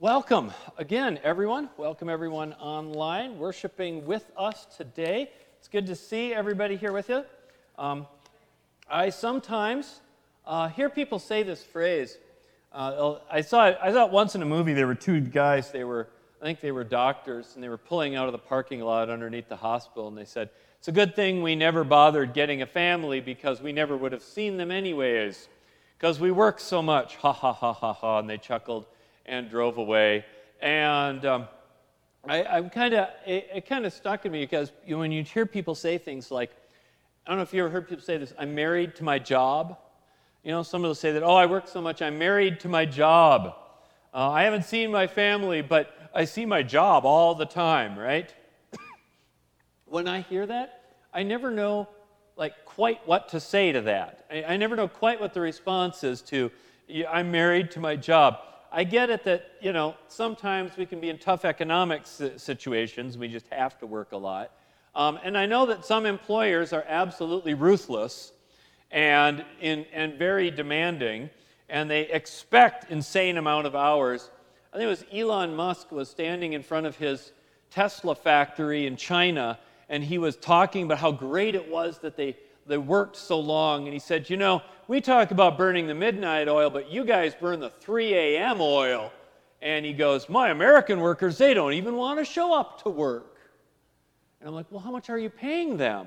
Welcome again, everyone. Welcome everyone online worshiping with us today. It's good to see everybody here with you. I sometimes hear people say this phrase. I saw it once in a movie. There were two guys. I think they were doctors, and they were pulling out of the parking lot underneath the hospital, and they said, "It's a good thing we never bothered getting a family because we never would have seen them anyways, because we work so much." Ha ha ha ha ha! And they chuckled and drove away. And it kind of stuck in me because when you hear people say things like, I don't know if you ever heard people say this, "I'm married to my job." You know, some will say that, "Oh, I work so much, I'm married to my job. I haven't seen my family, but I see my job all the time," right? When I hear that, I never know quite what to say to that. I never know quite what the response is to, "I'm married to my job." I get it that, sometimes we can be in tough economic situations. We just have to work a lot. And I know that some employers are absolutely ruthless and very demanding, and they expect insane amount of hours. I think it was Elon Musk was standing in front of his Tesla factory in China, and he was talking about how great it was that they worked so long, and he said, "We talk about burning the midnight oil, but you guys burn the 3 a.m. oil." And he goes, "My American workers, they don't even want to show up to work." And I'm like, "Well, how much are you paying them?"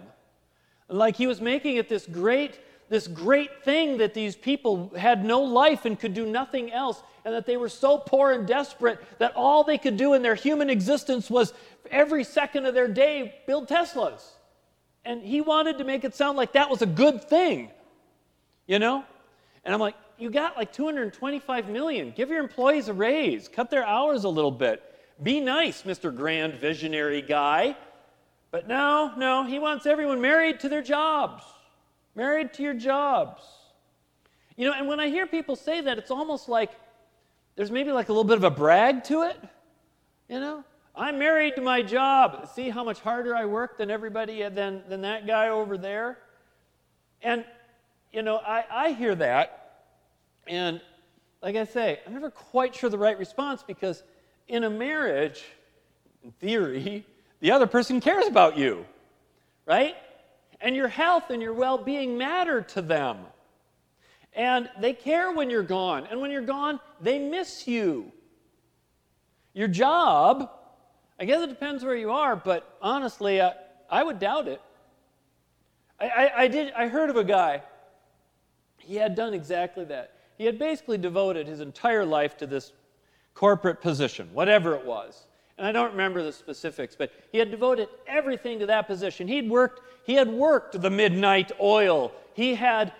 And he was making it this great thing that these people had no life and could do nothing else, and that they were so poor and desperate that all they could do in their human existence was every second of their day build Teslas. And he wanted to make it sound like that was a good thing, And I'm like, you got $225 million. Give your employees a raise. Cut their hours a little bit. Be nice, Mr. Grand Visionary Guy. But no, he wants everyone married to their jobs. Married to your jobs. And when I hear people say that, it's almost like there's maybe a little bit of a brag to it, "I'm married to my job. See how much harder I work than everybody, than that guy over there." And, I hear that, and like I say, I'm never quite sure the right response, because in a marriage, in theory, the other person cares about you, right? And your health and your well-being matter to them. And they care when you're gone, and when you're gone, they miss you. Your job, I guess it depends where you are, but honestly, I would doubt it. I heard of a guy. He had done exactly that. He had basically devoted his entire life to this corporate position, whatever it was. And I don't remember the specifics, but he had devoted everything to that position. He had worked the midnight oil. He had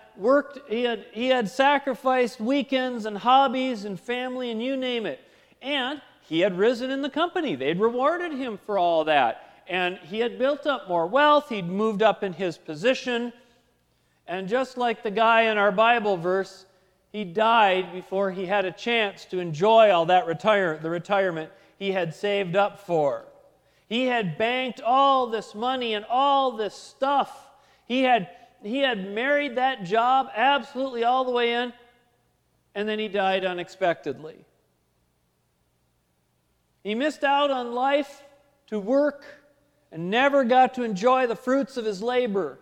sacrificed weekends and hobbies and family and you name it. And he had risen in the company. They'd rewarded him for all that. And he had built up more wealth. He'd moved up in his position. And just like the guy in our Bible verse, he died before he had a chance to enjoy all that retirement he had saved up for. He had banked all this money and all this stuff. He had married that job absolutely all the way in, and then he died unexpectedly. He missed out on life to work and never got to enjoy the fruits of his labor.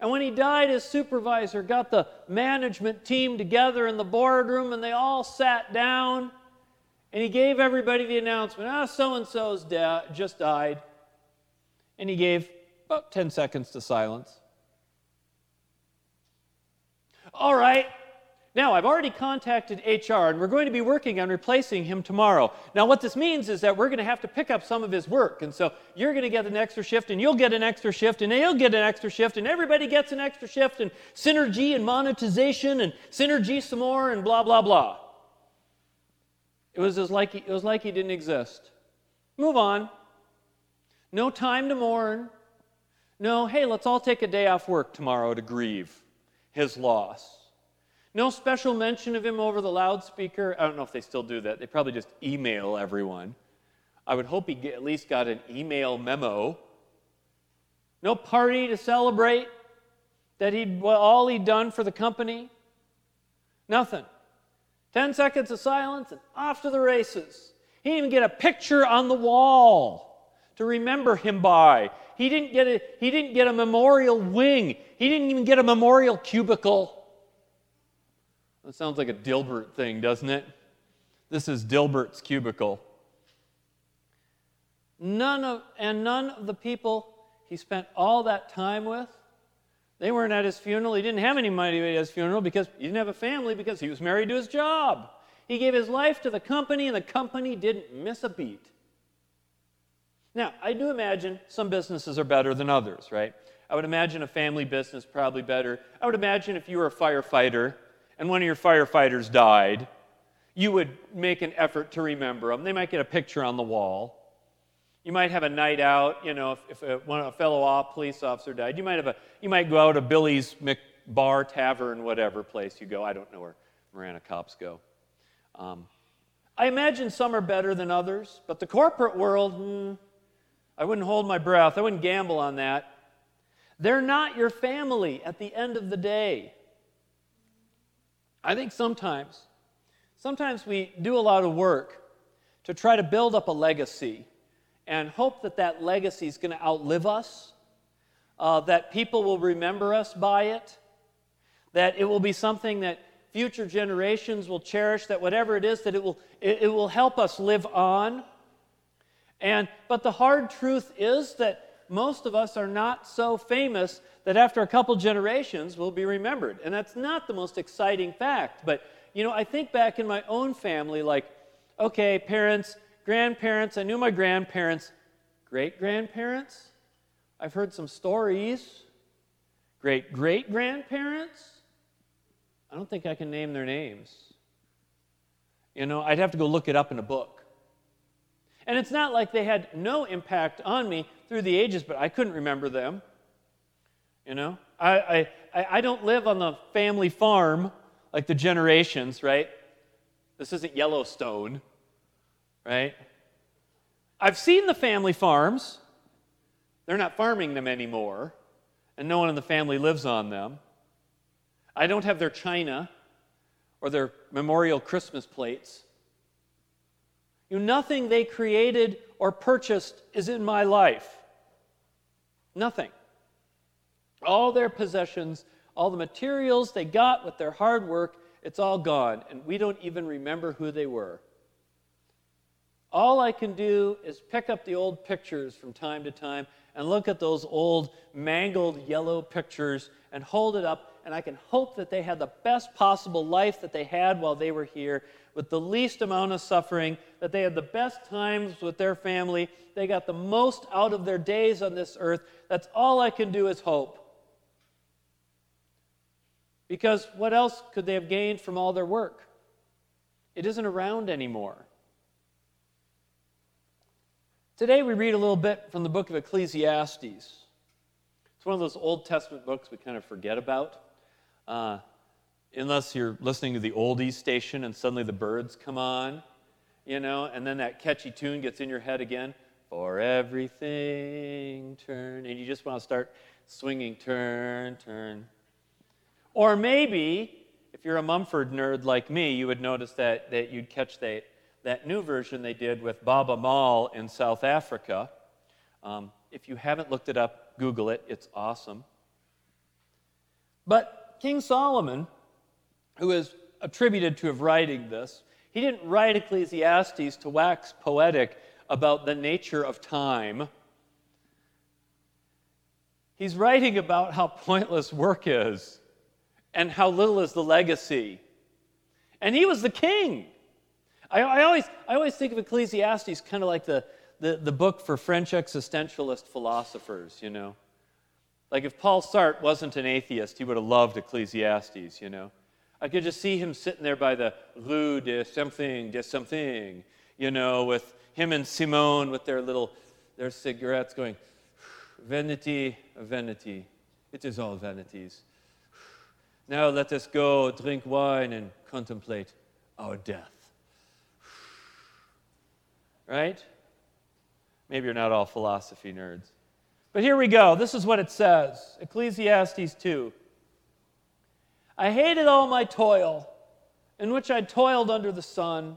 And when he died, his supervisor got the management team together in the boardroom, and they all sat down, and he gave everybody the announcement, "So-and-so's just died." And he gave about 10 seconds to silence. "All right, now I've already contacted HR, and we're going to be working on replacing him tomorrow. Now what this means is that we're going to have to pick up some of his work, and so you're going to get an extra shift, and you'll get an extra shift, and they'll get an extra shift, and everybody gets an extra shift, and synergy and monetization, and synergy some more, and blah, blah, blah." It was like he didn't exist. Move on. No time to mourn. No, "Hey, let's all take a day off work tomorrow to grieve his loss." No special mention of him over the loudspeaker. I don't know if they still do that. They probably just email everyone. I would hope he at least got an email memo. No party to celebrate all he'd done for the company. Nothing. 10 seconds of silence and off to the races. He didn't even get a picture on the wall to remember him by. He didn't get a memorial wing. He didn't even get a memorial cubicle. That sounds like a Dilbert thing, doesn't it? This is Dilbert's cubicle. None of the people he spent all that time with, they weren't at his funeral. He didn't have any money at his funeral because he didn't have a family because he was married to his job. He gave his life to the company, and the company didn't miss a beat. Now, I do imagine some businesses are better than others, right? I would imagine a family business probably better. I would imagine if you were a firefighter and one of your firefighters died, you would make an effort to remember them. They might get a picture on the wall. You might have a night out, you know, if a fellow police officer died. You might go out to Billy's McBar, tavern, whatever place you go. I don't know where Marana cops go. I imagine some are better than others, but the corporate world, I wouldn't hold my breath. I wouldn't gamble on that. They're not your family at the end of the day. I think sometimes we do a lot of work to try to build up a legacy and hope that legacy is going to outlive us, that people will remember us by it, that it will be something that future generations will cherish, that whatever it is, that it will help us live on. But the hard truth is that most of us are not so famous that after a couple generations we'll be remembered. And that's not the most exciting fact. But, you know, I think back in my own family, like, okay, parents, grandparents, I knew my grandparents, great-grandparents, I've heard some stories, great-great-grandparents, I don't think I can name their names. You know, I'd have to go look it up in a book. And it's not like they had no impact on me through the ages, but I couldn't remember them. You know, I don't live on the family farm like the generations, right? This isn't Yellowstone, right? I've seen the family farms. They're not farming them anymore, and no one in the family lives on them. I don't have their china or their memorial Christmas plates. You know, nothing they created or purchased is in my life. Nothing. All their possessions, all the materials they got with their hard work, it's all gone, and we don't even remember who they were. All I can do is pick up the old pictures from time to time and look at those old mangled yellow pictures and hold it up, and I can hope that they had the best possible life that they had while they were here, with the least amount of suffering, that they had the best times with their family, they got the most out of their days on this earth. That's all I can do is hope. Because what else could they have gained from all their work? It isn't around anymore. Today we read a little bit from the book of Ecclesiastes. It's one of those Old Testament books we kind of forget about, unless you're listening to the oldies station and suddenly the birds come on, you know, and then that catchy tune gets in your head again, for everything turn, and you just want to start swinging turn, turn. Or maybe, if you're a Mumford nerd like me, you would notice that you'd catch that new version they did with Baba Mal in South Africa. If you haven't looked it up, Google it. It's awesome. But King Solomon, who is attributed to have writing this, he didn't write Ecclesiastes to wax poetic about the nature of time. He's writing about how pointless work is and how little is the legacy. And he was the king. I always think of Ecclesiastes kind of like the book for French existentialist philosophers, you know. Like if Paul Sartre wasn't an atheist, he would have loved Ecclesiastes, you know. I could just see him sitting there by the Rue de something, you know, with him and Simone with their cigarettes going, vanity, vanity, it is all vanities. Now let us go drink wine and contemplate our death. Right? Maybe you're not all philosophy nerds. But here we go. This is what it says. Ecclesiastes 2. I hated all my toil in which I toiled under the sun,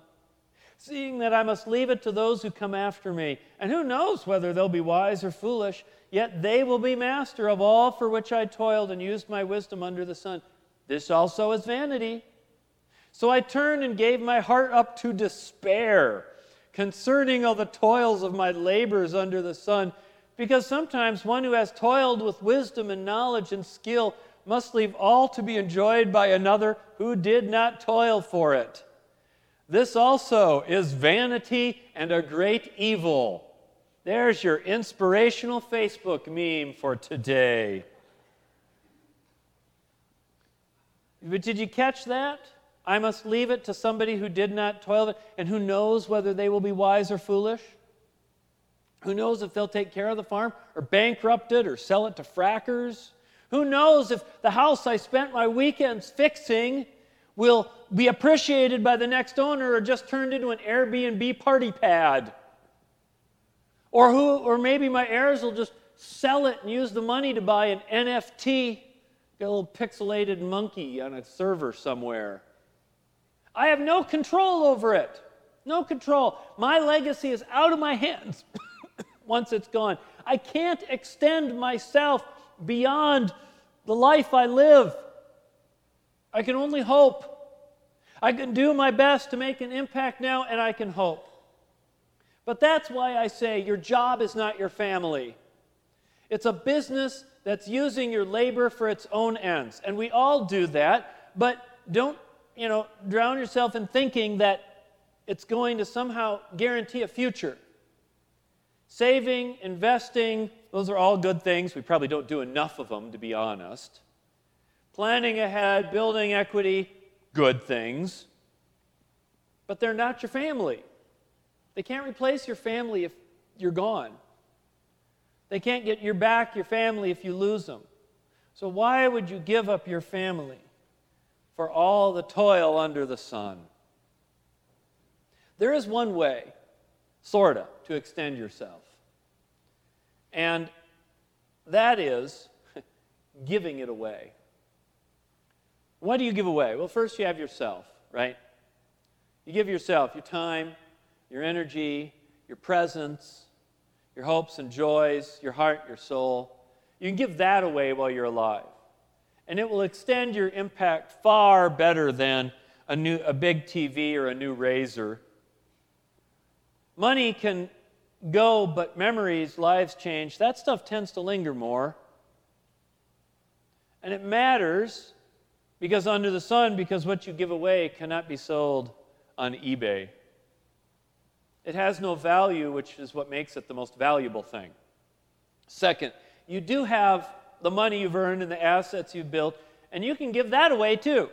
seeing that I must leave it to those who come after me. And who knows whether they'll be wise or foolish, yet they will be master of all for which I toiled and used my wisdom under the sun. This also is vanity. So I turned and gave my heart up to despair concerning all the toils of my labors under the sun, because sometimes one who has toiled with wisdom and knowledge and skill must leave all to be enjoyed by another who did not toil for it. This also is vanity and a great evil. There's your inspirational Facebook meme for today. But did you catch that? I must leave it to somebody who did not toil, and who knows whether they will be wise or foolish? Who knows if they'll take care of the farm or bankrupt it or sell it to frackers? Who knows if the house I spent my weekends fixing will be appreciated by the next owner or just turned into an Airbnb party pad? Or maybe my heirs will just sell it and use the money to buy an NFT, get a little pixelated monkey on a server somewhere. I have no control over it. No control. My legacy is out of my hands once it's gone. I can't extend myself beyond the life I live. I can only hope. I can do my best to make an impact now, and I can hope. But that's why I say your job is not your family. It's a business that's using your labor for its own ends. And we all do that, but don't, drown yourself in thinking that it's going to somehow guarantee a future. Saving, investing, those are all good things. We probably don't do enough of them, to be honest. Planning ahead, building equity, good things. But they're not your family. They can't replace your family if you're gone. They can't get your back, your family, if you lose them. So why would you give up your family for all the toil under the sun? There is one way, sort of, to extend yourself. And that is giving it away. What do you give away? Well, first you have yourself, right? You give yourself your time, your energy, your presence, your hopes and joys, your heart, your soul. You can give that away while you're alive. And it will extend your impact far better than a big TV or a new razor. Money can go, but memories, lives change. That stuff tends to linger more. And it matters because under the sun, because what you give away cannot be sold on eBay. It has no value, which is what makes it the most valuable thing. Second, you do have the money you've earned and the assets you've built, and you can give that away too.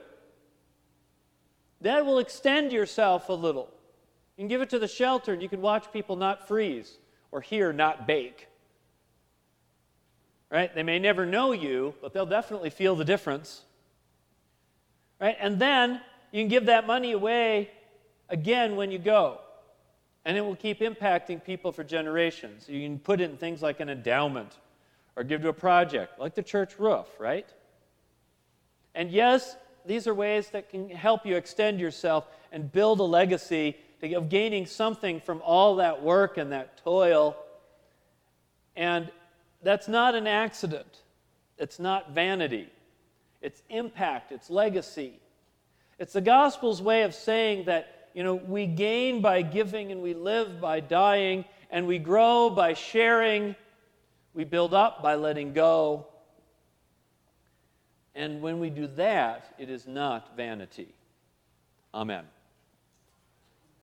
That will extend yourself a little. You can give it to the shelter, and you can watch people not freeze or here not bake. Right? They may never know you, but they'll definitely feel the difference. Right? And then you can give that money away again when you go. And it will keep impacting people for generations. You can put it in things like an endowment or give to a project, like the church roof, right? And yes, these are ways that can help you extend yourself and build a legacy of gaining something from all that work and that toil. And that's not an accident. It's not vanity. It's impact, it's legacy. It's the gospel's way of saying that, we gain by giving and we live by dying and we grow by sharing. We build up by letting go. And when we do that, it is not vanity. Amen.